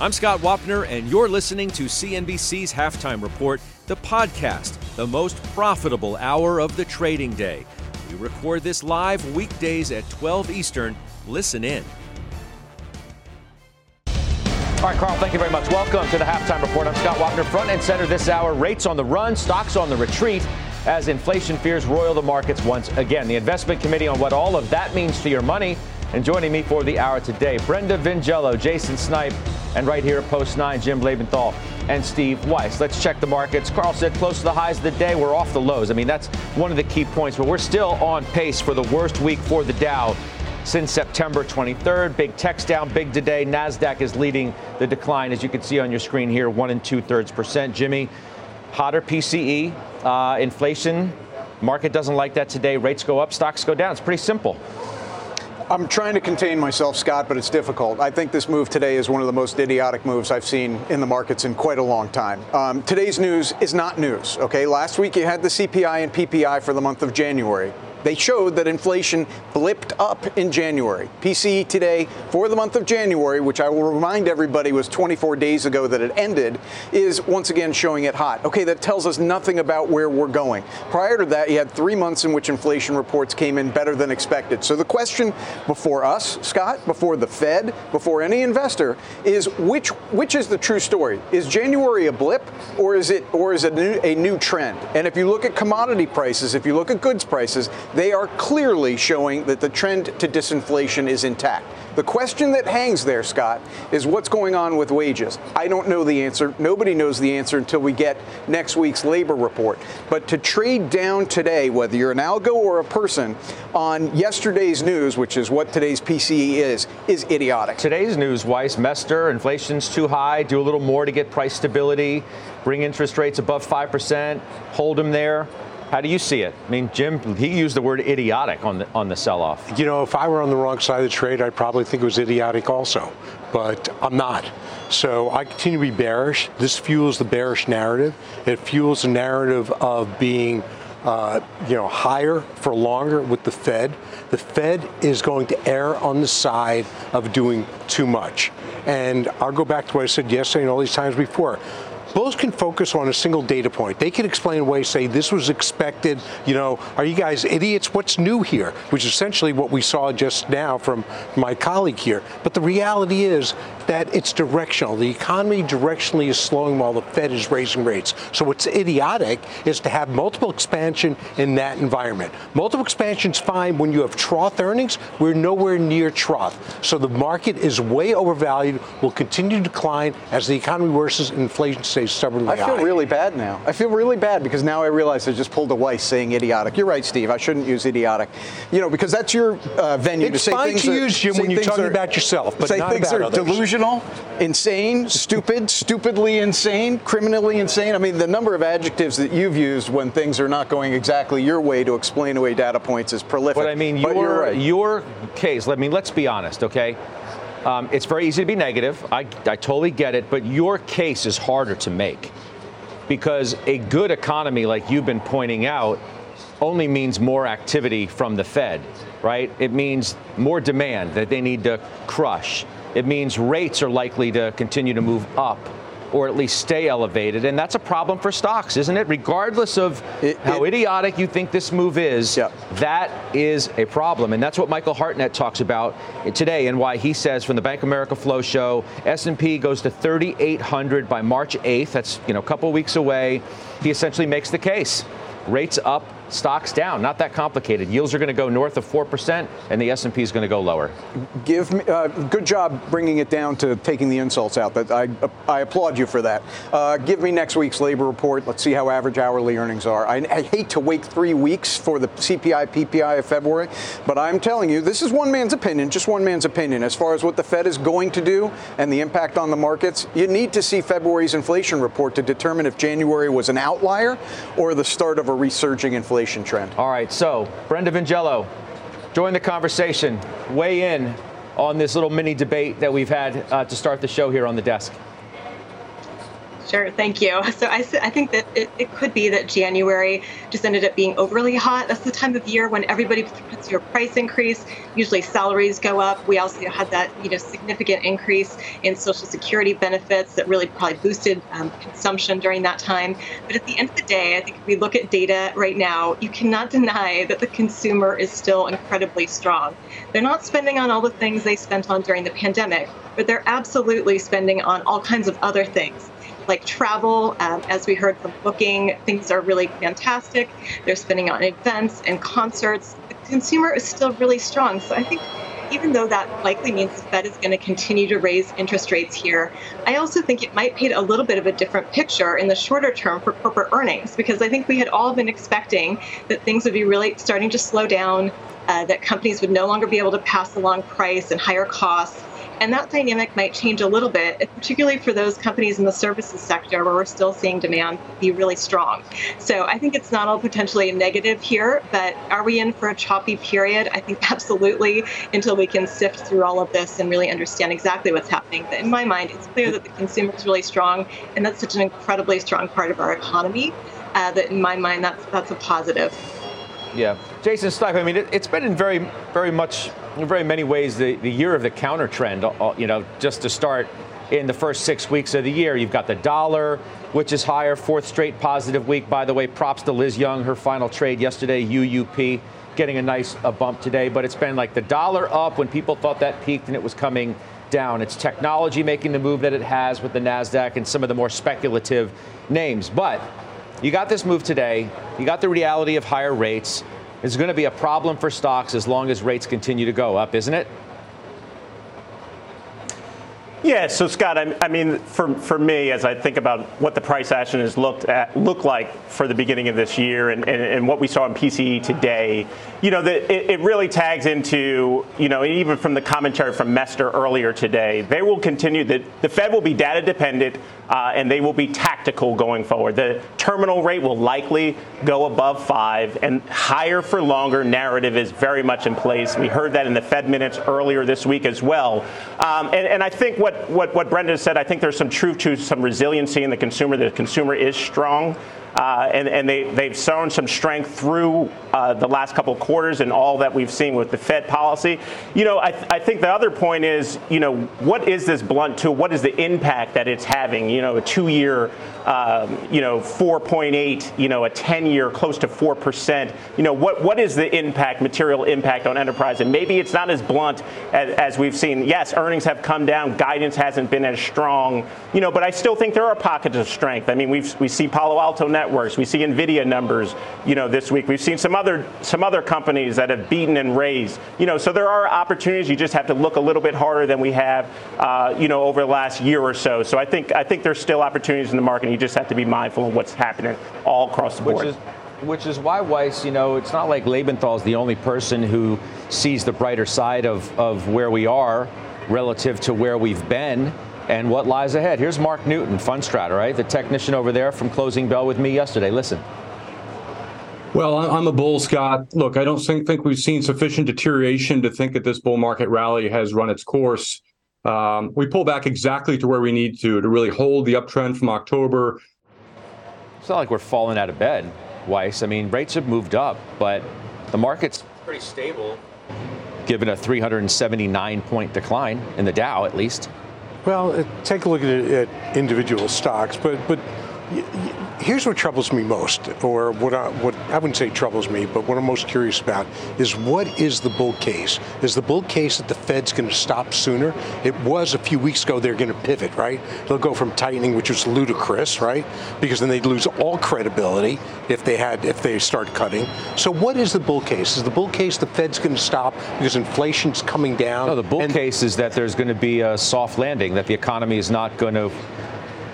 I'm Scott Wapner, and you're listening to CNBC's Halftime Report, the podcast, the most profitable hour of the trading day. We record this live weekdays at 12 Eastern. Listen in. All right, Carl, thank you very much. Welcome to the Halftime Report. I'm Scott Wapner, front and center this hour. Rates on the run, stocks on the retreat, as inflation fears roil the markets once again. The investment committee on what all of that means to your money. And joining me for the hour today, Brenda Vingiello, Jason Snipe, and right here at Post 9, Jim Labenthal and Steve Weiss. Let's check the markets. Carl said close to the highs of the day. We're off the lows. I mean, that's one of the key points. But we're still on pace for the worst week for the Dow since September 23rd. Big tech's down big today. NASDAQ is leading the decline, as you can see on your screen here, 1 2/3%. Jimmy, hotter PCE, inflation. Market doesn't like that today. Rates go up, stocks go down. It's pretty simple. I'm trying to contain myself, Scott, but it's difficult. I think this move today is one of the most idiotic moves I've seen in the markets in quite a long time. Today's news is not news, okay? Last week you had the CPI and PPI for the month of January. They showed that inflation blipped up in January. PCE today for the month of January, which I will remind everybody was 24 days ago that it ended, is once again showing it hot. Okay, that tells us nothing about where we're going. Prior to that, you had 3 months in which inflation reports came in better than expected. So the question before us, Scott, before the Fed, before any investor, is which is the true story? Is January a blip, or is it a new trend? And if you look at commodity prices, if you look at goods prices, they are clearly showing that the trend to disinflation is intact. The question that hangs there, Scott, is what's going on with wages. I don't know the answer. Nobody knows the answer until we get next week's labor report. But to trade down today, whether you're an algo or a person, on yesterday's news, which is what today's PCE is idiotic. Today's news, Weiss, Mester, inflation's too high, do a little more to get price stability, bring interest rates above 5%, hold them there. How do you see it? I mean, Jim, he used the word idiotic on the sell-off. You know, if I were on the wrong side of the trade, I'd probably think it was idiotic also, but I'm not. So I continue to be bearish. This fuels the bearish narrative. It fuels the narrative of being higher for longer with the Fed. The Fed is going to err on the side of doing too much. And I'll go back to what I said yesterday and all these times before. Bulls can focus on a single data point. They can explain away, say, this was expected. You know, are you guys idiots? What's new here? Which is essentially what we saw just now from my colleague here. But the reality is that it's directional. The economy directionally is slowing while the Fed is raising rates. So what's idiotic is to have multiple expansion in that environment. Multiple expansion's fine when you have trough earnings. We're nowhere near trough. So the market is way overvalued, will continue to decline as the economy worsens and inflation stays stubbornly high. I feel really bad now. I feel really bad because now I realize I just pulled a Weiss saying idiotic. You're right, Steve. I shouldn't use idiotic, because that's your venue to say things. It's fine to use, Jim, when you're talking about yourself, but not about others. Say things are delusional, insane, stupid, stupidly insane, criminally insane. I mean, the number of adjectives that you've used when things are not going exactly your way to explain away data points is prolific. But I mean, your case, I mean, let's be honest, okay? It's very easy to be negative. I totally get it. But your case is harder to make because a good economy, like you've been pointing out, only means more activity from the Fed, right? It means more demand that they need to crush. It means rates are likely to continue to move up or at least stay elevated. And that's a problem for stocks, isn't it? Regardless of how idiotic you think this move is, yeah, that is a problem. And that's what Michael Hartnett talks about today and why he says from the Bank of America Flow Show, S&P goes to 3,800 by March 8th. That's, a couple weeks away. He essentially makes the case. Rates up Stocks down, not that complicated. Yields are going to go north of 4%, and the S&P is going to go lower. Give me, good job bringing it down to taking the insults out. I applaud you for that. Give me next week's labor report. Let's see how average hourly earnings are. I hate to wait 3 weeks for the CPI, PPI of February, but I'm telling you, this is one man's opinion, just one man's opinion. As far as what the Fed is going to do and the impact on the markets, you need to see February's inflation report to determine if January was an outlier or the start of a resurging inflation trend. All right, so Brenda Vingiello, join the conversation, weigh in on this little mini debate that we've had to start the show here on The Desk. Sure, thank you. So I think that it could be that January just ended up being overly hot. That's the time of year when everybody puts your price increase. Usually salaries go up. We also had that significant increase in Social Security benefits that really probably boosted consumption during that time. But at the end of the day, I think if we look at data right now, you cannot deny that the consumer is still incredibly strong. They're not spending on all the things they spent on during the pandemic, but they're absolutely spending on all kinds of other things, like travel. As we heard from Booking, things are really fantastic. They're spending on events and concerts. The consumer is still really strong. So I think even though that likely means the Fed is going to continue to raise interest rates here, I also think it might paint a little bit of a different picture in the shorter term for corporate earnings, because I think we had all been expecting that things would be really starting to slow down, that companies would no longer be able to pass along price and higher costs. And that dynamic might change a little bit, particularly for those companies in the services sector where we're still seeing demand be really strong. So I think it's not all potentially a negative here, but are we in for a choppy period? I think absolutely, until we can sift through all of this and really understand exactly what's happening. But in my mind, it's clear that the consumer is really strong, and that's such an incredibly strong part of our economy that in my mind, that's a positive. Yeah. Jason Snipe, I mean, it's been in very many ways the year of the counter trend, just to start in the first 6 weeks of the year. You've got the dollar, which is higher, fourth straight positive week. By the way, props to Liz Young, her final trade yesterday, UUP, getting a nice bump today. But it's been like the dollar up when people thought that peaked and it was coming down. It's technology making the move that it has with the NASDAQ and some of the more speculative names. But you got this move today. You got the reality of higher rates. It's going to be a problem for stocks as long as rates continue to go up, isn't it? Yeah. So, Scott, I mean, for me, as I think about what the price action has looked like for the beginning of this year and what we saw in PCE today, it really tags into, even from the commentary from Mester earlier today, they will continue that the Fed will be data dependent and they will be tactical going forward. The terminal rate will likely go above 5, and higher for longer narrative is very much in place. We heard that in the Fed minutes earlier this week as well. And I think what Brenda said, I think there's some truth to some resiliency in the consumer. The consumer is strong, and they've shown some strength through the last couple of quarters and all that we've seen with the Fed policy. I think the other point is, what is this blunt to? What is the impact that it's having? A 2-year, 4.8, a 10-year, close to 4%. What is the impact, material impact on enterprise? And maybe it's not as blunt as we've seen. Yes, earnings have come down. Guidance hasn't been as strong, but I still think there are pockets of strength. I mean, we see Palo Alto networks. We see Nvidia numbers, this week. We've seen some other companies that have beaten and raised, so there are opportunities. You just have to look a little bit harder than we have, over the last year or so. So I think there's still opportunities in the market. You just have to be mindful of what's happening all across the board. Which is why, Weiss, it's not like Labenthal is the only person who sees the brighter side of where we are relative to where we've been and what lies ahead. Here's Mark Newton, Fundstrata, right? The technician over there from Closing Bell with me yesterday. Listen. Well, I'm a bull, Scott. Look, I don't think we've seen sufficient deterioration to think that this bull market rally has run its course. We pull back exactly to where we need to really hold the uptrend from October. It's not like we're falling out of bed, Weiss. I mean, rates have moved up, but the market's pretty stable, given a 379-point decline in the Dow, at least. Well, take a look at individual stocks, but Here's what troubles me most, or what I wouldn't say troubles me, but what I'm most curious about is what is the bull case? Is the bull case that the Fed's going to stop sooner? It was a few weeks ago they're going to pivot, right? They'll go from tightening, which was ludicrous, right? Because then they'd lose all credibility if they start cutting. So what is the bull case? Is the bull case the Fed's going to stop because inflation's coming down? No, the bull case is that there's going to be a soft landing, that the economy is not going to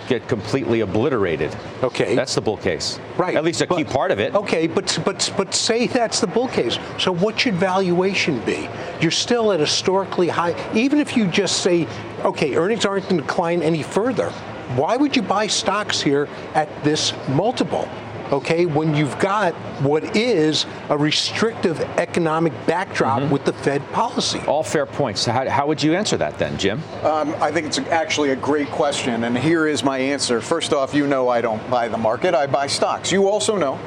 get completely obliterated. Okay. That's the bull case. Right. At least a key part of it. Okay, but say that's the bull case. So what should valuation be? You're still at historically high, even if you just say, okay, earnings aren't going to decline any further. Why would you buy stocks here at this multiple? Okay, when you've got what is a restrictive economic backdrop with the Fed policy. All fair points. So how would you answer that then, Jim? I think it's actually a great question, and here is my answer. First off, you know I don't buy the market. I buy stocks. You also know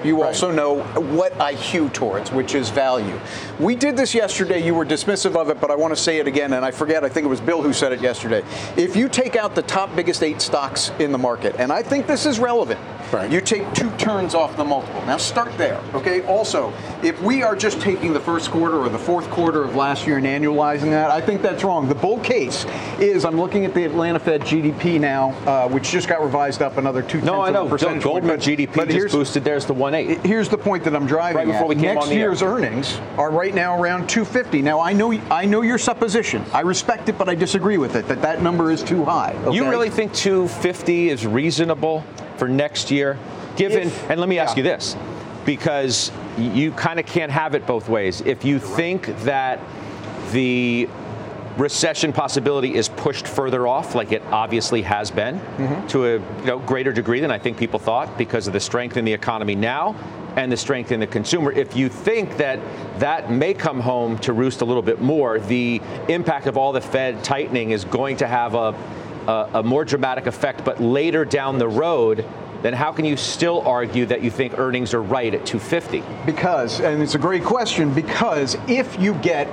what I hew towards, which is value. We did this yesterday. You were dismissive of it, but I want to say it again, and I forget. I think it was Bill who said it yesterday. If you take out the top biggest 8 stocks in the market, and I think this is relevant, right. You take 2 turns off the multiple. Now start there, okay? Also, if we are just taking the first quarter or the fourth quarter of last year and annualizing that, I think that's wrong. The bull case is, I'm looking at the Atlanta Fed GDP now, which just got revised up another 0.2%. No, I know. Goldman GDP just boosted theirs to 1.8. Here's the point that I'm driving right before we came next on the year's air. Earnings are right now around 250. Now I know your supposition. I respect it, but I disagree with it that number is too high. Okay? You really think 250 is reasonable for next year? And let me ask you this, because you kind of can't have it both ways. If you think that the recession possibility is pushed further off, like it obviously has been, to a greater degree than I think people thought because of the strength in the economy now and the strength in the consumer, if you think that may come home to roost a little bit more, the impact of all the Fed tightening is going to have a more dramatic effect, but later down the road, then how can you still argue that you think earnings are right at 250? Because, and it's a great question, because if you get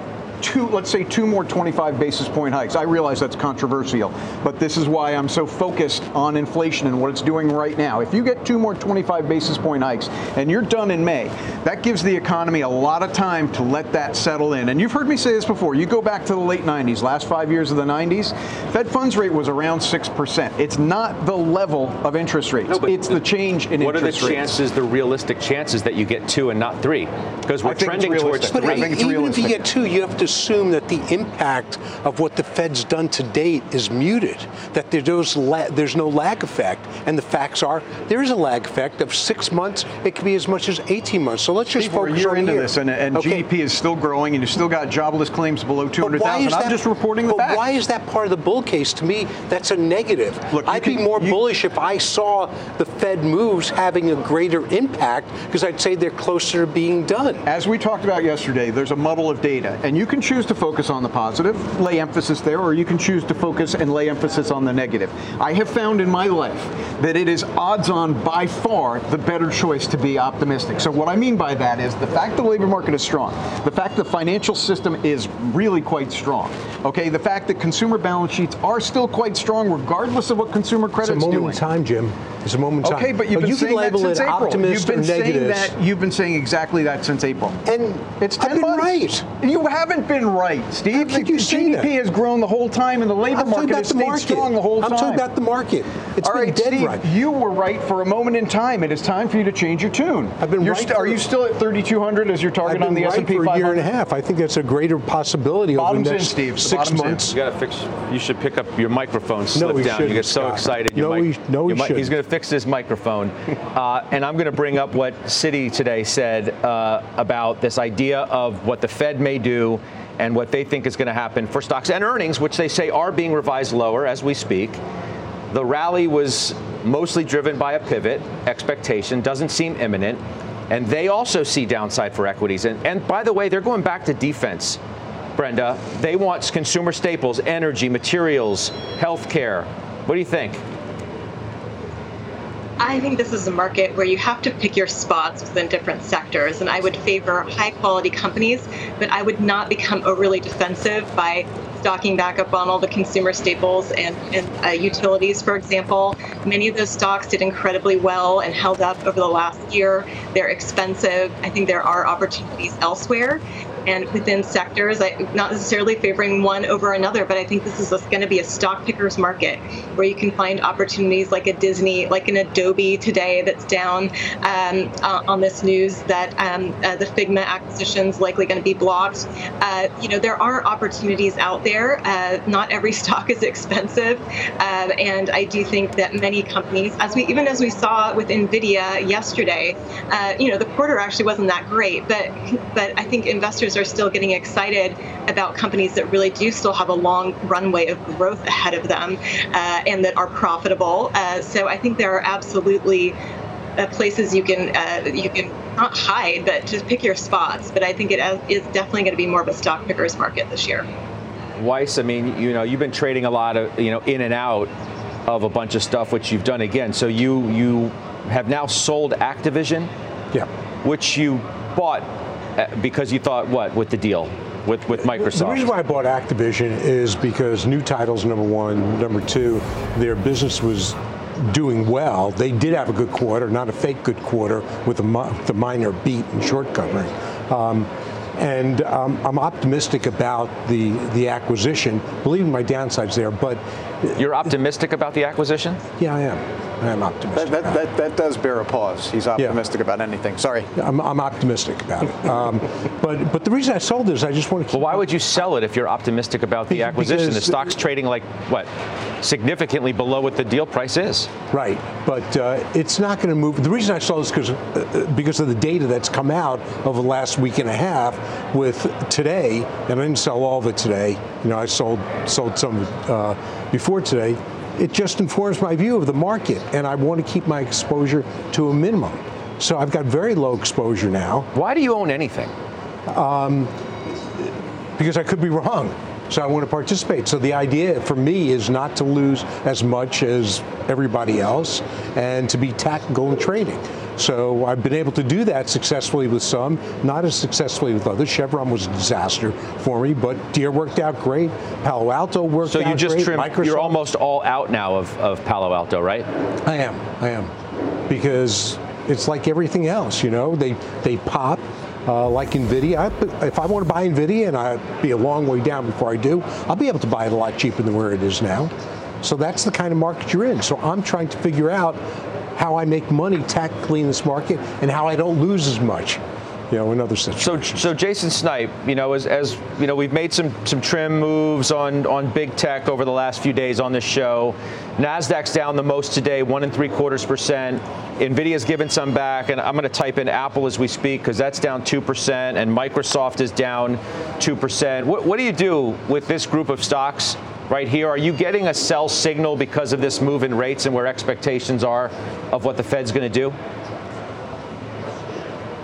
let's say two more 25 basis point hikes. I realize that's controversial, but this is why I'm so focused on inflation and what it's doing right now. If you get 2 more 25 basis point hikes and you're done in May, that gives the economy a lot of time to let that settle in. And you've heard me say this before. You go back to the late 90s, last 5 years of the 90s, Fed funds rate was around 6%. It's not the level of interest rates. No, it's the change in interest rates. What are the chances, the realistic chances that you get 2 and not 3? Because we're trending towards 3. But even if you get 2, you have to assume that the impact of what the Fed's done to date is muted, that there's no lag effect, and the facts are there is a lag effect of 6 months. It could be as much as 18 months. So let's just focus on here. We're into this, and okay. GDP is still growing, and you still got jobless claims below 200,000. I'm just reporting the facts. But why is that part of the bull case? To me, that's a negative. Look, I'd be more bullish if I saw the Fed moves having a greater impact, because I'd say they're closer to being done. As we talked about yesterday, there's a muddle of data, and you can choose to focus on the positive, lay emphasis there, or you can choose to focus and lay emphasis on the negative. I have found in my life that it is odds-on by far the better choice to be optimistic. So what I mean by that is the fact the labor market is strong, the fact the financial system is really quite strong, okay, the fact that consumer balance sheets are still quite strong regardless of what consumer credit's doing. It's a moment in time, Jim. It's a moment in time. Okay, but you can label it optimist or negative. You've been saying exactly that since April. And it's 10 months. Right. You haven't been right, Steve. The GDP has grown the whole time, and the labor market has stayed strong the whole time. I'm talking about the market. It's been dead right. You were right for a moment in time. It is time for you to change your tune. I've been right. Are you still at 3,200 as your target on the S&P 500? I've been right for a year and a half. I think that's a greater possibility over the next 6 months. You should pick up your microphone, slip down. You get so excited. No, he shouldn't. He's going to fix his microphone. And I'm going to bring up what Citi today said about this idea of what the Fed may do and what they think is going to happen for stocks and earnings, which they say are being revised lower as we speak. The rally was mostly driven by a pivot expectation, doesn't seem imminent. And they also see downside for equities. And by the way, they're going back to defense, Brenda. They want consumer staples, energy, materials, healthcare. What do you think? I think this is a market where you have to pick your spots within different sectors, and I would favor high quality companies, but I would not become overly defensive by stocking back up on all the consumer staples and utilities, for example. Many of those stocks did incredibly well and held up over the last year. They're expensive. I think there are opportunities elsewhere and within sectors, not necessarily favoring one over another, but I think this is going to be a stock picker's market where you can find opportunities like a Disney, like an Adobe today that's down on this news that the Figma acquisition's likely going to be blocked. You know, there are opportunities out there. Not every stock is expensive, and I do think that many companies, even as we saw with Nvidia yesterday, you know, the quarter actually wasn't that great, but I think investors are still getting excited about companies that really do still have a long runway of growth ahead of them and that are profitable. So I think there are absolutely places you can not hide, but just pick your spots. But I think it is definitely going to be more of a stock picker's market this year. Weiss, I mean, you know, you've been trading a lot of, you know, in and out of a bunch of stuff, which you've done again. So you have now sold Activision, yeah, which you bought because you thought, what, with the deal with Microsoft? The reason why I bought Activision is because new titles, number one. Number two, their business was doing well. They did have a good quarter, not a fake good quarter, with the minor beat and short covering. I'm optimistic about the acquisition. Believe me, my downside's there, but... You're optimistic about the acquisition? Yeah, I am. I am optimistic about it. That does bear a pause. He's optimistic about anything. Sorry. I'm optimistic about it. But the reason I sold it is I just want to... Well, why would you sell it if you're optimistic about the acquisition? The stock's trading like, what, significantly below what the deal price is. Right, but it's not going to move. The reason I sold is because of the data that's come out over the last week and a half with today, and I didn't sell all of it today. You know, I sold some before today. It just informs my view of the market, and I want to keep my exposure to a minimum. So I've got very low exposure now. Why do you own anything? Because I could be wrong. So I want to participate. So the idea for me is not to lose as much as everybody else and to be tactical in trading. So I've been able to do that successfully with some, not as successfully with others. Chevron was a disaster for me, but Deere worked out great. Palo Alto worked out great. So you just trimmed, Microsoft. You're almost all out now of Palo Alto, right? I am. Because it's like everything else, you know, they pop. Like Nvidia, if I want to buy Nvidia, and I'd be a long way down before I do, I'll be able to buy it a lot cheaper than where it is now. So that's the kind of market you're in. So I'm trying to figure out how I make money tactically in this market and how I don't lose as much, you know, in other situations. So Jason Snipe, you know, as you know, we've made some trim moves on big tech over the last few days on this show. NASDAQ's down the most today, 1.75%. Nvidia's given some back, and I'm going to type in Apple as we speak because that's down 2%, and Microsoft is down 2%. What do you do with this group of stocks right here? Are you getting a sell signal because of this move in rates and where expectations are of what the Fed's going to do?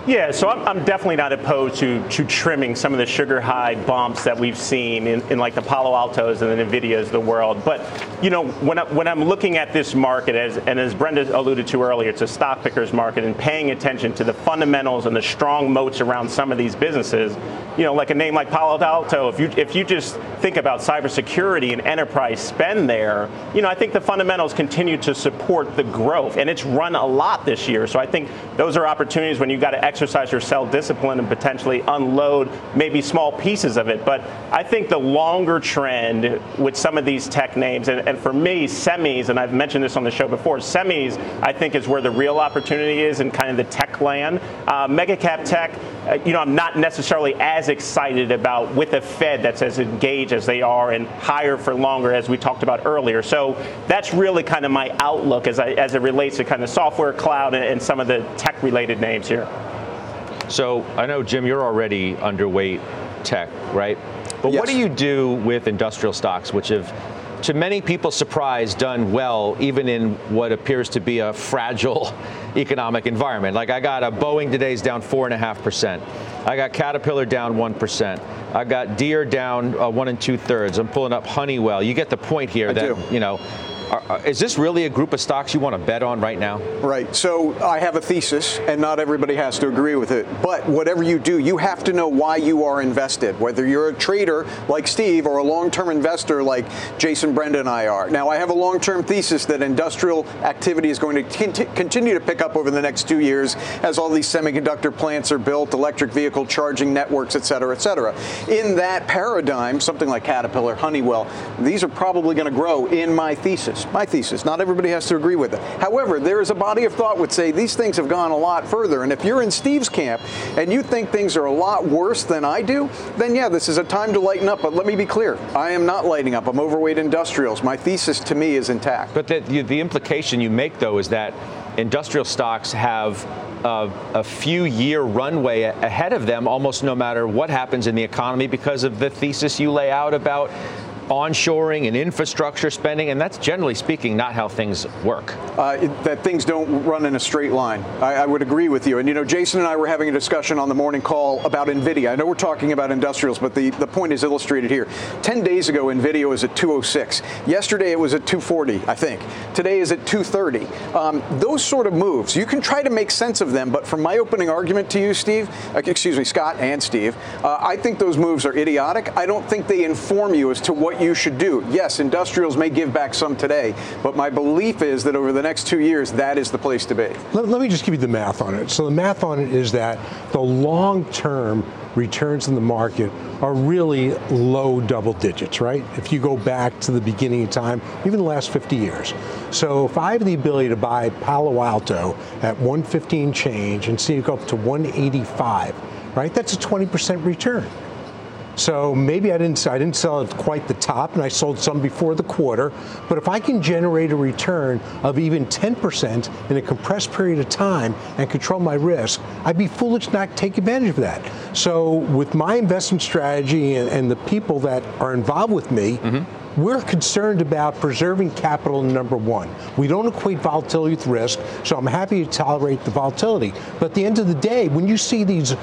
Yeah, so I'm definitely not opposed to trimming some of the sugar high bumps that we've seen in like the Palo Altos and the Nvidias of the world. But, you know, when I'm looking at this market, as Brenda alluded to earlier, it's a stock picker's market, and paying attention to the fundamentals and the strong moats around some of these businesses, you know, like a name like Palo Alto, if you just think about cybersecurity and enterprise spend there, you know, I think the fundamentals continue to support the growth, and it's run a lot this year. So I think those are opportunities when you've got to exercise your sell discipline and potentially unload maybe small pieces of it. But I think the longer trend with some of these tech names, and for me, semis, and I've mentioned this on the show before, semis, I think, is where the real opportunity is in kind of the tech land. Mega cap tech, you know, I'm not necessarily as excited about with a Fed that's as engaged as they are and higher for longer, as we talked about earlier. So that's really kind of my outlook as it relates to kind of software, cloud, and some of the tech-related names here. So I know, Jim, you're already underweight tech, right? But yes. What do you do with industrial stocks, which have, to many people's surprise, done well, even in what appears to be a fragile economic environment? Like I got a Boeing today's down 4.5%. I got Caterpillar down 1%. I got Deere down 1 2/3. I'm pulling up Honeywell. You get the point here. You know, Is this really a group of stocks you want to bet on right now? Right. So I have a thesis, and not everybody has to agree with it. But whatever you do, you have to know why you are invested, whether you're a trader like Steve or a long-term investor like Jason, Brenda, and I are. Now, I have a long-term thesis that industrial activity is going to continue to pick up over the next 2 years as all these semiconductor plants are built, electric vehicle charging networks, et cetera, et cetera. In that paradigm, something like Caterpillar, Honeywell, these are probably going to grow in my thesis. My thesis. Not everybody has to agree with it. However, there is a body of thought would say these things have gone a lot further. And if you're in Steve's camp and you think things are a lot worse than I do, then yeah, this is a time to lighten up. But let me be clear. I am not lighting up. I'm overweight industrials. My thesis to me is intact. But the implication you make, though, is that industrial stocks have a few year runway ahead of them almost no matter what happens in the economy because of the thesis you lay out about onshoring and infrastructure spending, and that's generally speaking not how things work. That things don't run in a straight line. I would agree with you. And you know, Jason and I were having a discussion on the morning call about Nvidia. I know we're talking about industrials, but the point is illustrated here. 10 days ago, Nvidia was at 206. Yesterday, it was at 240, I think. Today is at 230. Those sort of moves, you can try to make sense of them, but from my opening argument to you, Scott and Steve, I think those moves are idiotic. I don't think they inform you as to what you should do. Yes, industrials may give back some today, but my belief is that over the next 2 years, that is the place to be. Let me just give you the math on it. So the math on it is that the long-term returns in the market are really low double digits, right? If you go back to the beginning of time, even the last 50 years. So if I have the ability to buy Palo Alto at 115 change and see it go up to 185, right? That's a 20% return. So maybe I didn't sell at quite the top, and I sold some before the quarter. But if I can generate a return of even 10% in a compressed period of time and control my risk, I'd be foolish not to take advantage of that. So with my investment strategy and the people that are involved with me, we're concerned about preserving capital, number one. We don't equate volatility with risk, so I'm happy to tolerate the volatility. But at the end of the day, when you see these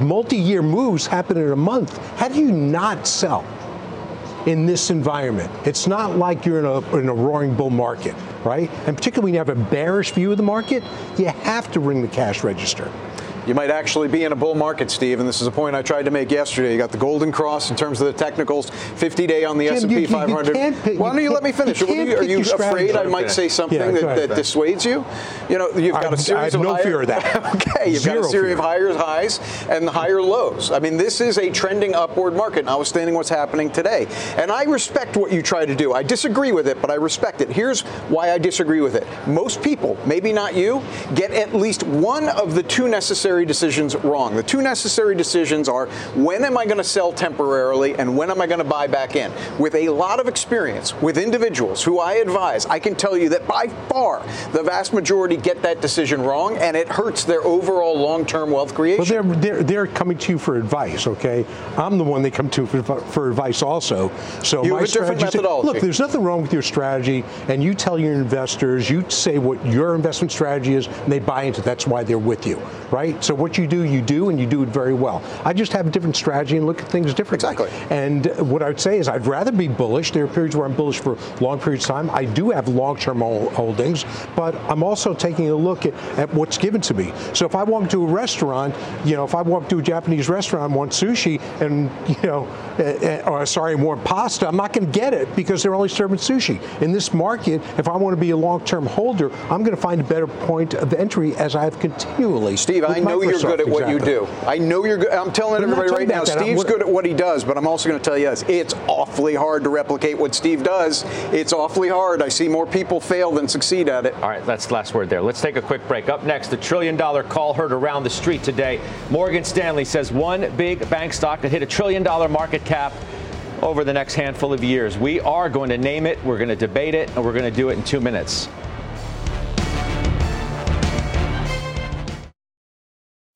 multi-year moves happen in a month, how do you not sell in this environment? It's not like you're in a roaring bull market, right? And particularly when you have a bearish view of the market, you have to ring the cash register. You might actually be in a bull market, Steve, and this is a point I tried to make yesterday. You got the golden cross in terms of the technicals, 50-day on the S&P 500. Why don't you let me finish? Are you afraid I might say something that dissuades you? You know, you've got a series of fear of that. Okay, you've got a series of higher highs and higher lows. I mean, this is a trending upward market, notwithstanding what's happening today. And I respect what you try to do. I disagree with it, but I respect it. Here's why I disagree with it. Most people, maybe not you, get at least one of the two necessary decisions wrong. The two necessary decisions are when am I going to sell temporarily and when am I going to buy back in? With a lot of experience with individuals who I advise, I can tell you that by far the vast majority get that decision wrong and it hurts their overall long-term wealth creation. Well, they're coming to you for advice, okay? I'm the one they come to for advice also. So you have a different methodology. Look, there's nothing wrong with your strategy and you tell your investors, you say what your investment strategy is and they buy into it. That's why they're with you, right? So what you do, and you do it very well. I just have a different strategy and look at things differently. Exactly. And what I would say is I'd rather be bullish. There are periods where I'm bullish for long periods of time. I do have long-term holdings, but I'm also taking a look at what's given to me. So if I walk to a restaurant, you know, if I walk to a Japanese restaurant and want sushi and, you know, more pasta, I'm not going to get it because they're only serving sushi. In this market, if I want to be a long-term holder, I'm going to find a better point of entry as I have continually. Steve, I know you're good at what you do. I know you're good. I'm telling everybody right now, Steve's good at what he does, but I'm also going to tell you this. It's awfully hard to replicate what Steve does. It's awfully hard. I see more people fail than succeed at it. All right, that's the last word there. Let's take a quick break. Up next, the $1 trillion call heard around the street today. Morgan Stanley says one big bank stock could hit $1 trillion market cap over the next handful of years. We are going to name it, we're going to debate it, and we're going to do it in 2 minutes.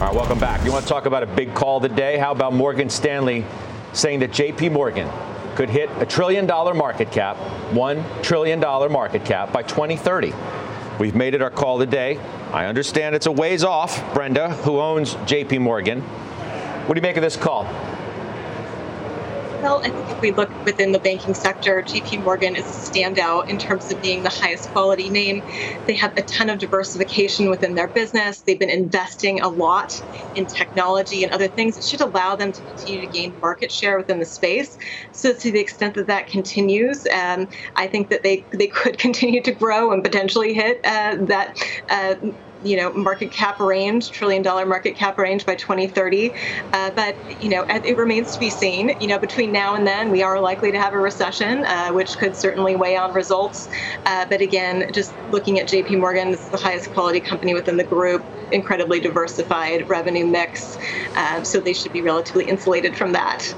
All right, welcome back. You want to talk about a big call today? How about Morgan Stanley saying that J.P. Morgan could hit $1 trillion market cap, $1 trillion market cap by 2030. We've made it our call today. I understand it's a ways off, Brenda, who owns J.P. Morgan. What do you make of this call? Well, I think if we look within the banking sector, J.P. Morgan is a standout in terms of being the highest quality name. They have a ton of diversification within their business. They've been investing a lot in technology and other things that should allow them to continue to gain market share within the space. So to the extent that that continues, I think that they could continue to grow and potentially hit market cap range, $1 trillion market cap range by 2030. But, it remains to be seen. Between now and then, we are likely to have a recession, which could certainly weigh on results. But again, just looking at J.P. Morgan, this is the highest quality company within the group, incredibly diversified revenue mix. So they should be relatively insulated from that.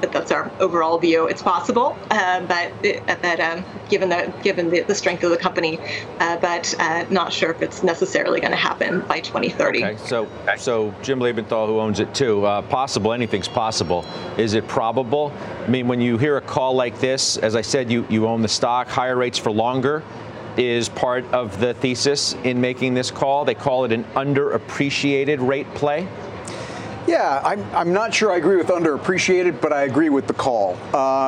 But that's our overall view. It's possible, given the strength of the company, not sure if it's necessarily going to happen by 2030. Okay, so Jim Labenthal, who owns it too, possible, anything's possible. Is it probable? I mean, when you hear a call like this, as I said, you own the stock. Higher rates for longer is part of the thesis in making this call. They call it an underappreciated rate play. Yeah, I'm not sure I agree with underappreciated, but I agree with the call.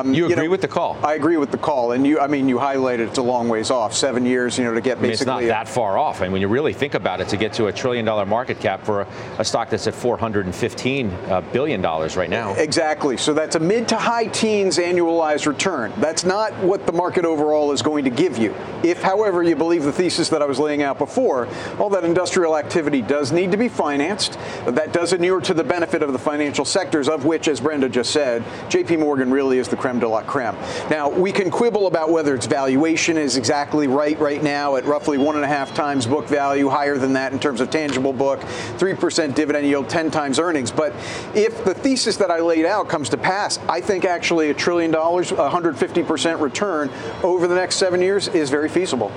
You agree with the call? I agree with the call, and you highlighted it's a long ways off, 7 years, to get basically. It's not that far off, and when you really think about it, to get to $1 trillion market cap for a stock that's at $415 billion right now. Exactly. So that's a mid to high teens annualized return. That's not what the market overall is going to give you. If, however, you believe the thesis that I was laying out before, all that industrial activity does need to be financed. That does inure to the benefit of the financial sectors, of which, as Brenda just said, J.P. Morgan really is the creme de la creme. Now, we can quibble about whether its valuation is exactly right now at roughly 1.5 times book value, higher than that in terms of tangible book, 3% dividend yield, 10 times earnings. But if the thesis that I laid out comes to pass, I think actually $1 trillion, 150% return over the next 7 years is very feasible.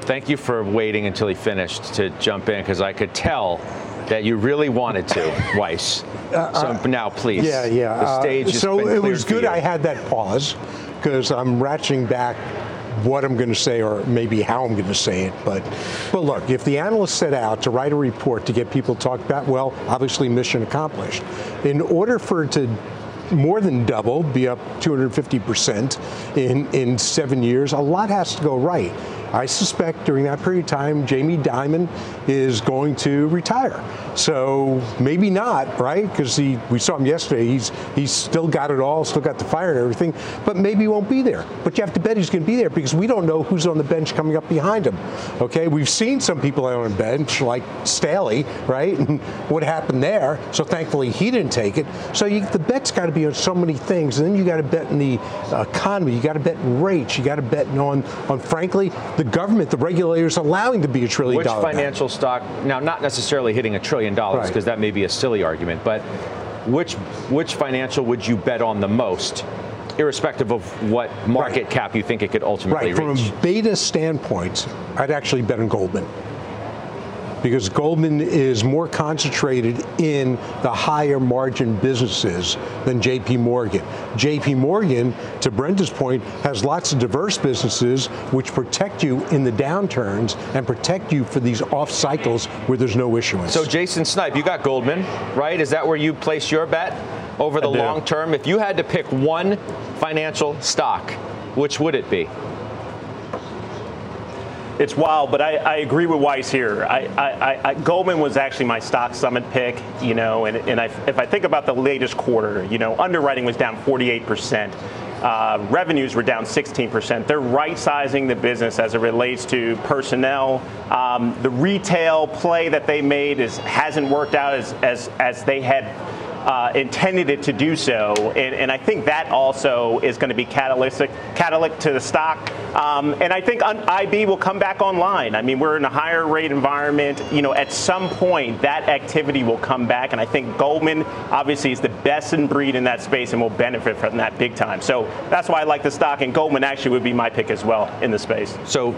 Thank you for waiting until he finished to jump in, because I could tell that you really wanted to, Weiss. So now, please. Yeah. The stage is so it was good I had that pause, because I'm ratcheting back what I'm going to say, or maybe how I'm going to say it. But look, if the analysts set out to write a report to get people to talk about, well, obviously mission accomplished. In order for it to more than double, be up 250% in 7 years, a lot has to go right. I suspect during that period of time, Jamie Dimon is going to retire. So maybe not, right? Because we saw him yesterday. He's still got it all, still got the fire and everything, but maybe he won't be there. But you have to bet he's going to be there, because we don't know who's on the bench coming up behind him. Okay, we've seen some people on the bench, like Staley, right? And what happened there? So thankfully he didn't take it. So the bet's got to be on so many things, and then you got to bet in the economy, you got to bet in rates, you got to bet on frankly the government, the regulators allowing to be $1 trillion. Which financial stock, now not necessarily hitting $1 trillion, because that may be a silly argument, but which financial would you bet on the most, irrespective of what market cap you think it could ultimately reach. From a beta standpoint, I'd actually bet on Goldman, because Goldman is more concentrated in the higher margin businesses than J.P. Morgan. J.P. Morgan, to Brenda's point, has lots of diverse businesses which protect you in the downturns and protect you for these off cycles where there's no issuance. So Jason Snipe, you got Goldman, right? Is that where you place your bet over the long term? If you had to pick one financial stock, which would it be? It's wild, but I agree with Weiss here. Goldman was actually my stock summit pick, you know, and if I think about the latest quarter, you know, underwriting was down 48%. Revenues were down 16%. They're right-sizing the business as it relates to personnel. The retail play that they made hasn't worked out as they had intended it to do so, and I think that also is going to be catalytic to the stock. And I think IB will come back online. I mean, we're in a higher rate environment. You know, at some point that activity will come back, and I think Goldman obviously is the best in breed in that space and will benefit from that big time. So that's why I like the stock, and Goldman actually would be my pick as well in the space. So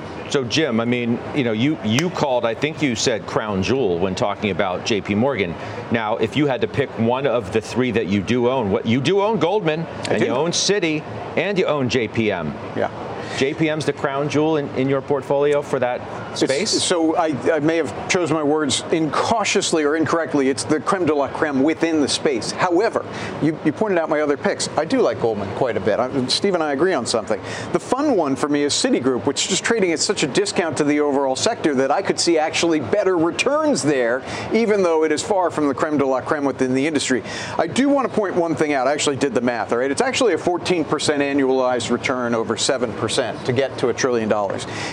Jim, I mean, you know, you called, I think you said crown jewel when talking about J.P. Morgan. Now, if you had to pick one of the three that you do own, what you do own Goldman, and you own Citi, and you own JPM. Yeah. JPM's the crown jewel in your portfolio for that space? So I may have chosen my words incautiously or incorrectly. It's the creme de la creme within the space. However, you pointed out my other picks. I do like Goldman quite a bit. Steve and I agree on something. The fun one for me is Citigroup, which is just trading at such a discount to the overall sector that I could see actually better returns there, even though it is far from the creme de la creme within the industry. I do want to point one thing out. I actually did the math, all right? It's actually a 14% annualized return over 7%. To get to $1 trillion.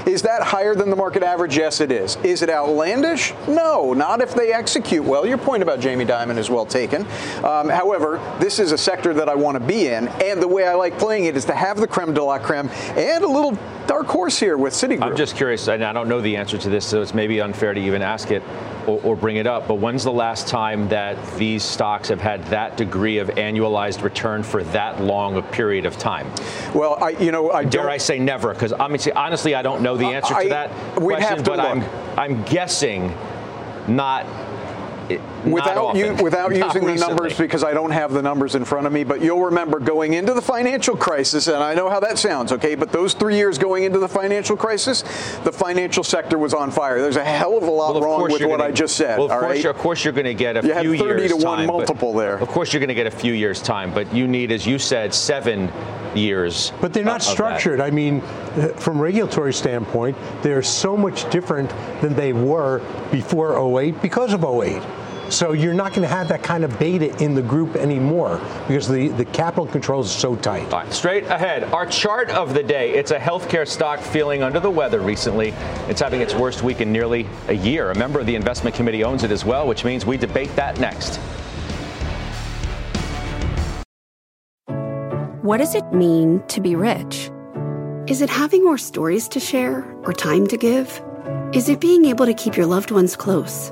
Is that higher than the market average? Yes, it is. Is it outlandish? No, not if they execute well. Your point about Jamie Dimon is well taken. However, this is a sector that I want to be in, and the way I like playing it is to have the creme de la creme and a little dark horse here with Citigroup. I'm just curious, and I don't know the answer to this, so it's maybe unfair to even ask it or bring it up, but when's the last time that these stocks have had that degree of annualized return for that long a period of time? Well, dare I say never, because honestly, I don't know the answer to that question, but I'm guessing not. Without using the numbers, because I don't have the numbers in front of me, but you'll remember going into the financial crisis, and I know how that sounds, okay, but those 3 years going into the financial crisis, the financial sector was on fire. There's a hell of a lot wrong with what I just said. Well, of course you're going to get a few years' time. You have 30 to 1 multiple there. Of course you're going to get a few years' time, but you need, as you said, 7 years. But they're not structured. I mean, from a regulatory standpoint, they're so much different than they were before 2008 because of 2008. So you're not going to have that kind of beta in the group anymore because the capital controls are so tight. All right, straight ahead, our chart of the day. It's a healthcare stock feeling under the weather recently. It's having its worst week in nearly a year. A member of the investment committee owns it as well, which means we debate that next. What does it mean to be rich? Is it having more stories to share or time to give? Is it being able to keep your loved ones close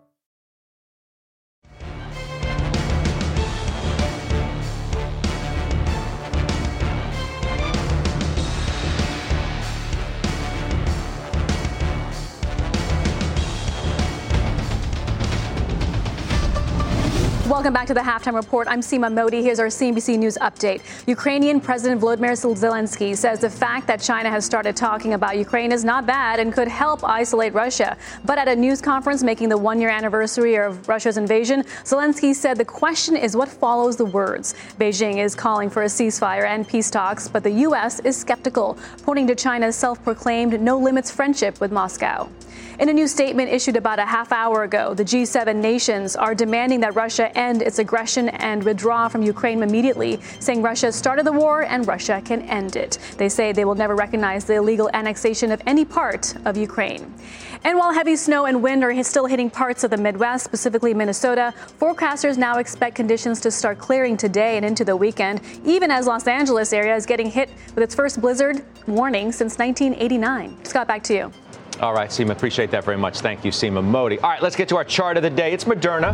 Welcome back to the Halftime Report. I'm Seema Modi. Here's our CNBC News update. Ukrainian President Volodymyr Zelensky says the fact that China has started talking about Ukraine is not bad and could help isolate Russia. But at a news conference making the one-year anniversary of Russia's invasion, Zelensky said the question is what follows the words. Beijing is calling for a ceasefire and peace talks, but the U.S. is skeptical, pointing to China's self-proclaimed no-limits friendship with Moscow. In a new statement issued about a half hour ago, the G7 nations are demanding that Russia end end its aggression and withdraw from Ukraine immediately, saying Russia started the war and Russia can end it. They say they will never recognize the illegal annexation of any part of Ukraine. And while heavy snow and wind are still hitting parts of the Midwest, specifically Minnesota, forecasters now expect conditions to start clearing today and into the weekend, even as Los Angeles area is getting hit with its first blizzard warning since 1989. Scott, back to you. All right, Seema, appreciate that very much. Thank you, Seema Modi. All right, let's get to our chart of the day. It's Moderna.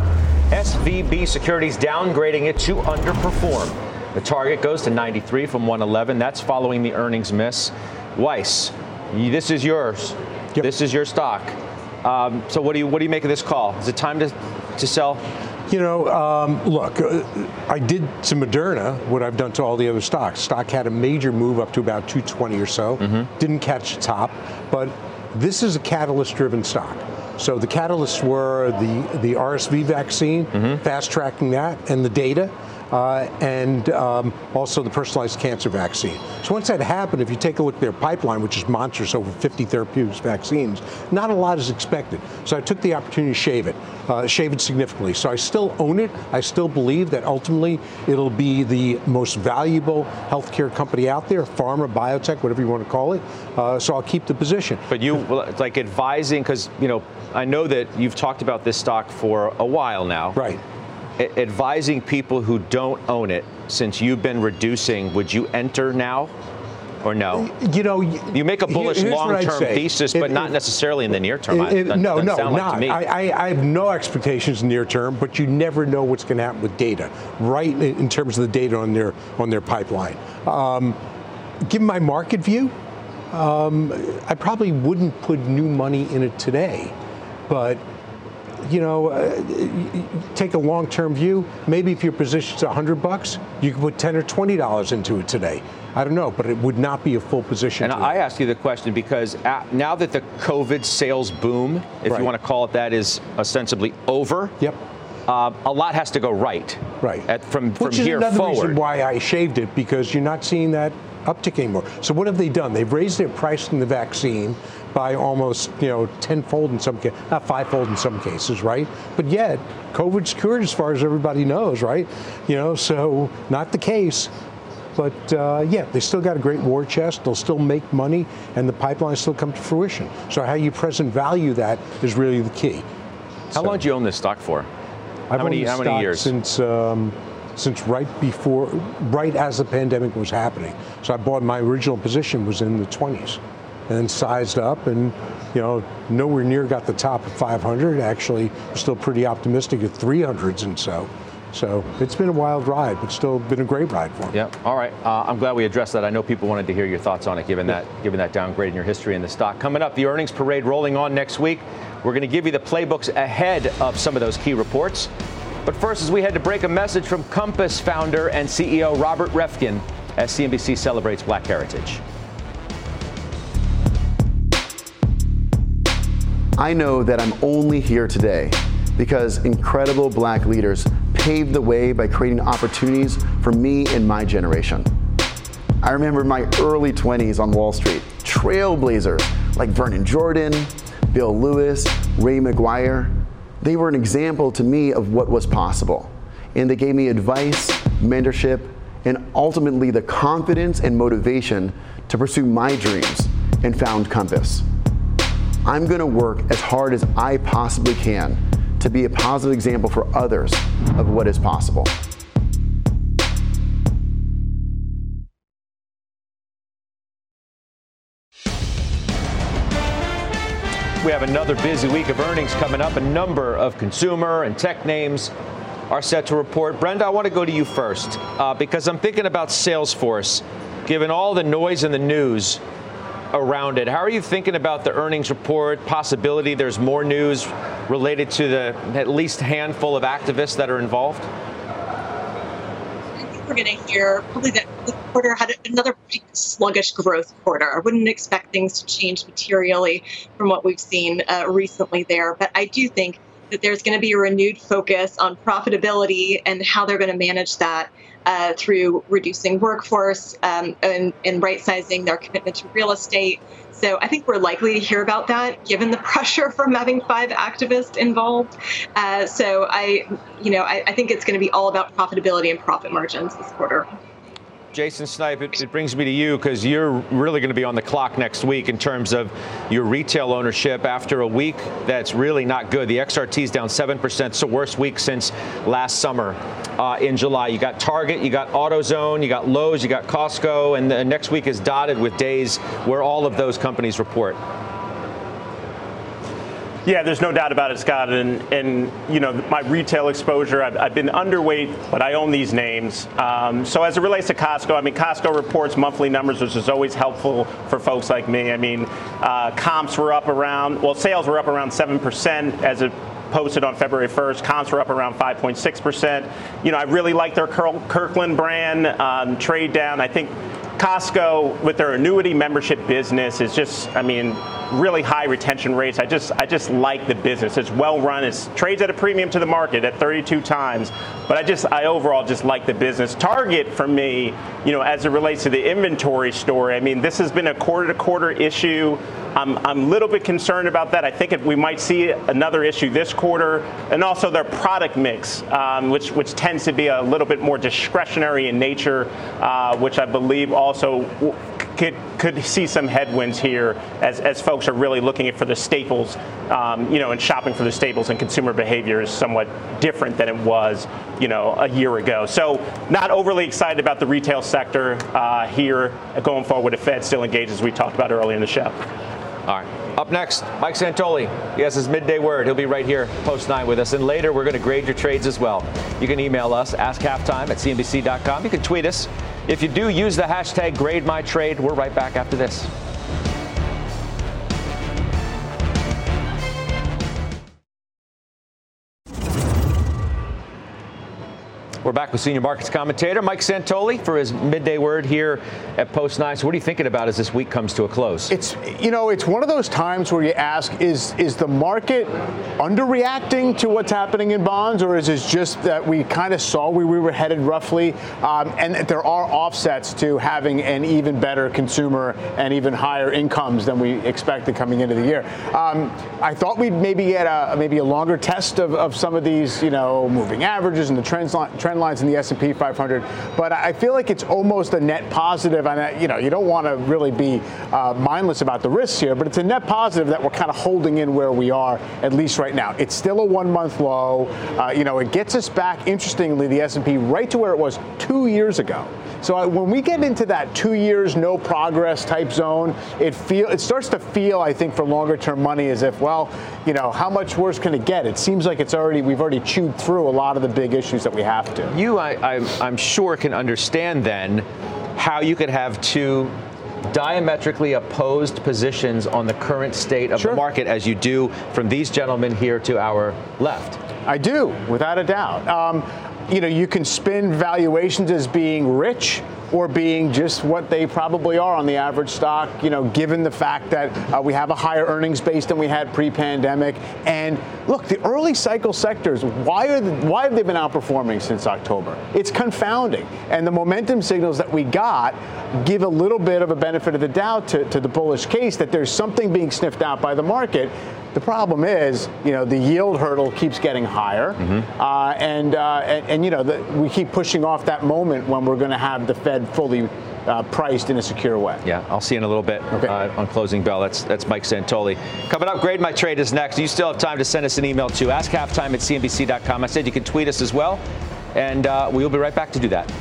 SVB Securities downgrading it to underperform. The target goes to 93 from 111. That's following the earnings miss. Weiss, this is yours. Yep. This is your stock. So what do you make of this call? Is it time to sell? You know, look, I did to Moderna what I've done to all the other stocks. Stock had a major move up to about 220 or so. Mm-hmm. Didn't catch the top, but this is a catalyst-driven stock. So the catalysts were the RSV vaccine, mm-hmm. fast-tracking that, and the data, and also the personalized cancer vaccine. So once that happened, if you take a look at their pipeline, which is monstrous, over 50 therapeutics vaccines, not a lot is expected. So I took the opportunity to shave it significantly. So I still own it. I still believe that ultimately it'll be the most valuable healthcare company out there, pharma, biotech, whatever you want to call it. So I'll keep the position. But you like advising, because you know I know that you've talked about this stock for a while now. Right. Advising people who don't own it, since you've been reducing, would you enter now? Or no? You know, you make a bullish long-term thesis, but not necessarily in the near term. No, not. I have no expectations near term, but you never know what's going to happen with data, right? In terms of the data on their pipeline. Given my market view, I probably wouldn't put new money in it today, but. You know, take a long-term view. Maybe if your position's $100, you can put $10 or $20 into it today. I don't know, but it would not be a full position. And I ask you the question because now that the COVID sales boom, if right. you want to call it that, is ostensibly over. Yep. A lot has to go right. Right. From here forward. Which is another reason why I shaved it, because you're not seeing that uptick anymore. So what have they done? They've raised their price in the vaccine by almost, you know, tenfold in some cases, not fivefold in some cases, right? But yet, COVID's cured as far as everybody knows, right? You know, so not the case. But yeah, they still got a great war chest. They'll still make money, and the pipeline still comes to fruition. So how you present value that is really the key. How long do you own this stock for? How many years? Since right as the pandemic was happening. So I bought my original position was in the 20s and sized up and, you know, nowhere near got the top of 500. Actually, still pretty optimistic at 300s and so. So it's been a wild ride, but still been a great ride for me. Yeah. All right. I'm glad we addressed that. I know people wanted to hear your thoughts on it, given that downgrade in your history in the stock. Coming up, the earnings parade rolling on next week. We're going to give you the playbooks ahead of some of those key reports. But first, as we head to break, a message from Compass founder and CEO Robert Reffkin as CNBC celebrates Black Heritage. I know that I'm only here today because incredible Black leaders paved the way by creating opportunities for me and my generation. I remember my early 20s on Wall Street, trailblazers like Vernon Jordan, Bill Lewis, Ray McGuire. They were an example to me of what was possible, and they gave me advice, mentorship, and ultimately the confidence and motivation to pursue my dreams and found Compass. I'm going to work as hard as I possibly can to be a positive example for others of what is possible. We have another busy week of earnings coming up. A number of consumer and tech names are set to report. Brenda, I want to go to you first because I'm thinking about Salesforce, given all the noise in the news around it. How are you thinking about the earnings report, possibility there's more news related to the at least handful of activists that are involved? I think we're going to hear probably that the quarter had another pretty sluggish growth quarter. I wouldn't expect things to change materially from what we've seen recently there. But I do think that there's going to be a renewed focus on profitability and how they're going to manage that through reducing workforce and right-sizing their commitment to real estate. So I think we're likely to hear about that, given the pressure from having 5 activists involved. So I think it's going to be all about profitability and profit margins this quarter. Jason Snipe, it brings me to you because you're really going to be on the clock next week in terms of your retail ownership after a week that's really not good. The XRT is down 7%, so worst week since last summer in July. You got Target, you got AutoZone, you got Lowe's, you got Costco, and the next week is dotted with days where all of those companies report. Yeah, there's no doubt about it, Scott. And you know, my retail exposure, I've been underweight, but I own these names. So as it relates to Costco, I mean, Costco reports monthly numbers, which is always helpful for folks like me. I mean, comps were up around, well, sales were up around 7% as it posted on February 1st. Comps were up around 5.6%. You know, I really like their Kirkland brand, trade down. I think Costco, with their annuity membership business, is just, I mean, really high retention rates. I just like the business. It's well run. It trades at a premium to the market at 32 times. But I overall just like the business. Target for me, you know, as it relates to the inventory story, I mean, this has been a quarter-to-quarter issue. I'm a little bit concerned about that. I think we might see another issue this quarter, and also their product mix, which tends to be a little bit more discretionary in nature, which I believe also could see some headwinds here as folks are really looking for the staples, you know, and shopping for the staples, and consumer behavior is somewhat different than it was, you know, a year ago. So not overly excited about the retail sector here going forward with the Fed still engaged, as we talked about earlier in the show. All right. Up next, Mike Santoli. He has his midday word. He'll be right here, Post 9 with us. And later, we're going to grade your trades as well. You can email us, askhalftime@cnbc.com. You can tweet us. If you do, use the hashtag GradeMyTrade. We're right back after this. We're back with senior markets commentator Mike Santoli for his midday word here at Post 9. So what are you thinking about as this week comes to a close? It's one of those times where you ask, is the market underreacting to what's happening in bonds, or is it just that we kind of saw where we were headed roughly, and that there are offsets to having an even better consumer and even higher incomes than we expected coming into the year? I thought we'd maybe get a longer test of some of these, you know, moving averages and the trend lines in the S&P 500, but I feel like it's almost a net positive. And you know, you don't want to really be mindless about the risks here, but it's a net positive that we're kind of holding in where we are, at least right now. It's still a one-month low. You know, it gets us back, interestingly, the S&P right to where it was 2 years ago. So when we get into that 2 years no progress type zone, it starts to feel, I think, for longer-term money as if, well, you know, how much worse can it get? It seems like we've already chewed through a lot of the big issues that we have to. You, I'm sure, can understand then how you could have two diametrically opposed positions on the current state of the market, as you do from these gentlemen here to our left. I do, without a doubt. You know, you can spin valuations as being rich or being just what they probably are on the average stock, you know, given the fact that we have a higher earnings base than we had pre-pandemic. And look, the early cycle sectors, why have they been outperforming since October? It's confounding. And the momentum signals that we got give a little bit of a benefit of the doubt to the bullish case that there's something being sniffed out by the market. The problem is, you know, the yield hurdle keeps getting higher, mm-hmm. and you know, we keep pushing off that moment when we're going to have the Fed fully priced in a secure way. Yeah, I'll see you in a little bit on Closing Bell. That's Mike Santoli. Coming up, Grade My Trade is next. You still have time to send us an email to askhalftime@cnbc.com. I said you can tweet us as well, and we'll be right back to do that.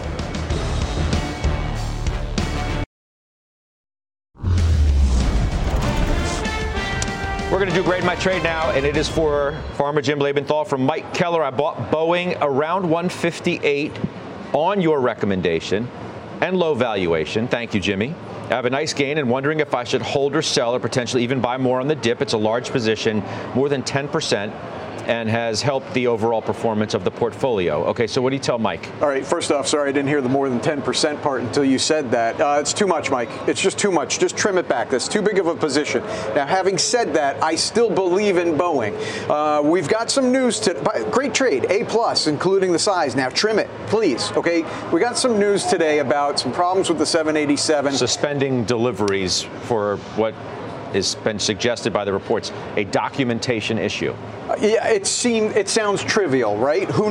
We're going to do Grade My Trade now, and it is for Farmer Jim Labenthal from Mike Keller. I bought Boeing around 158 on your recommendation and low valuation. Thank you, Jimmy. I have a nice gain and wondering if I should hold or sell or potentially even buy more on the dip. It's a large position, more than 10%. and has helped the overall performance of the portfolio. Okay, so what do you tell Mike? All right, first off, sorry I didn't hear the more than 10% part until you said that. It's too much, Mike. It's just too much. Just trim it back. That's too big of a position. Now, having said that, I still believe in Boeing. We've got some news today. Great trade, A+, including the size. Now, trim it, please, okay? We got some news today about some problems with the 787. Suspending deliveries for what has been suggested by the reports, a documentation issue. Yeah, it sounds trivial, right? Who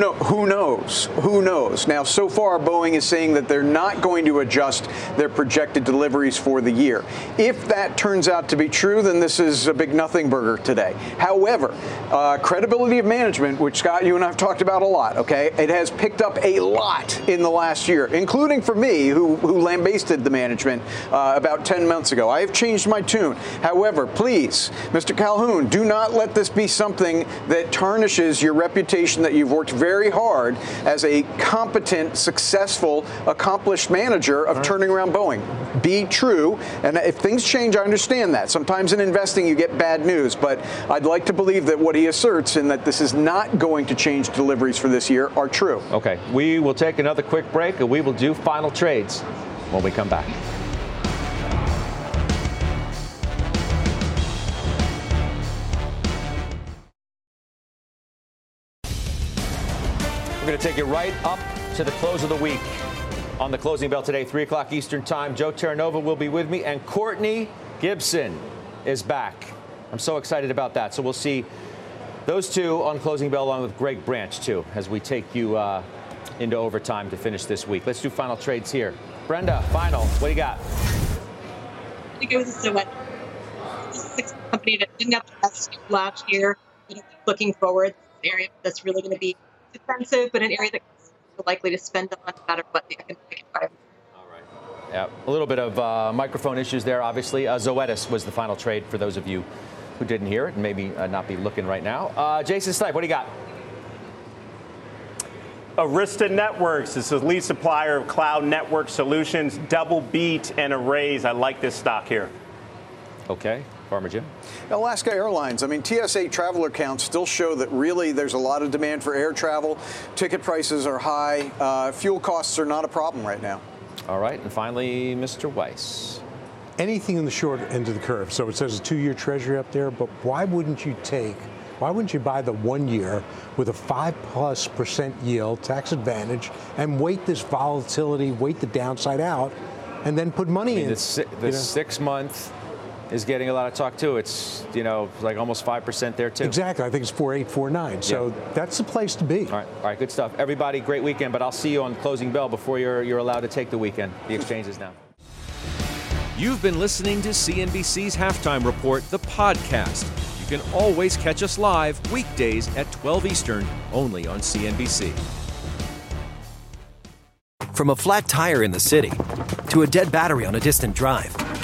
knows? Now, so far, Boeing is saying that they're not going to adjust their projected deliveries for the year. If that turns out to be true, then this is a big nothing burger today. However, credibility of management, which, Scott, you and I have talked about a lot, okay, it has picked up a lot in the last year, including for me, who lambasted the management about 10 months ago. I have changed my tune. However, please, Mr. Calhoun, do not let this be something that tarnishes your reputation that you've worked very hard as a competent, successful, accomplished manager of turning around Boeing. Be true, and if things change, I understand that. Sometimes in investing you get bad news, but I'd like to believe that what he asserts and that this is not going to change deliveries for this year are true. Okay, we will take another quick break and we will do final trades when we come back. We're going to take it right up to the close of the week on the Closing Bell today, 3 o'clock Eastern Time. Joe Terranova will be with me, and Courtney Gibson is back. I'm so excited about that. So we'll see those two on Closing Bell along with Greg Branch, too, as we take you into overtime to finish this week. Let's do final trades here. Brenda, final, what do you got? I think it was a company that didn't have the best last year. Looking forward, an area that's really going to be expensive, but an area that you're likely to spend on no matter what the economic environment. All right. Yeah, a little bit of microphone issues there, obviously. Zoetis was the final trade for those of you who didn't hear it and maybe not be looking right now. Jason Snipe, what do you got? Arista Networks is the lead supplier of cloud network solutions, double beat and a raise. I like this stock here. Okay. Farmer Jim? Alaska Airlines. I mean, TSA traveler counts still show that really there's a lot of demand for air travel. Ticket prices are high. Fuel costs are not a problem right now. All right. And finally, Mr. Weiss. Anything in the short end of the curve. So it says a 2-year treasury up there, but why wouldn't you buy the 1-year with a 5+% yield, tax advantage, and wait this volatility, wait the downside out, and then put money in? The 6-month is getting a lot of talk too. It's, like almost 5% there too. Exactly. I think it's 4.8, 4.9. So yeah, that's the place to be. All right. Good stuff. Everybody, great weekend. But I'll see you on Closing Bell before you're allowed to take the weekend. The exchange is now. You've been listening to CNBC's Halftime Report, the podcast. You can always catch us live weekdays at 12 Eastern, only on CNBC. From a flat tire in the city to a dead battery on a distant drive,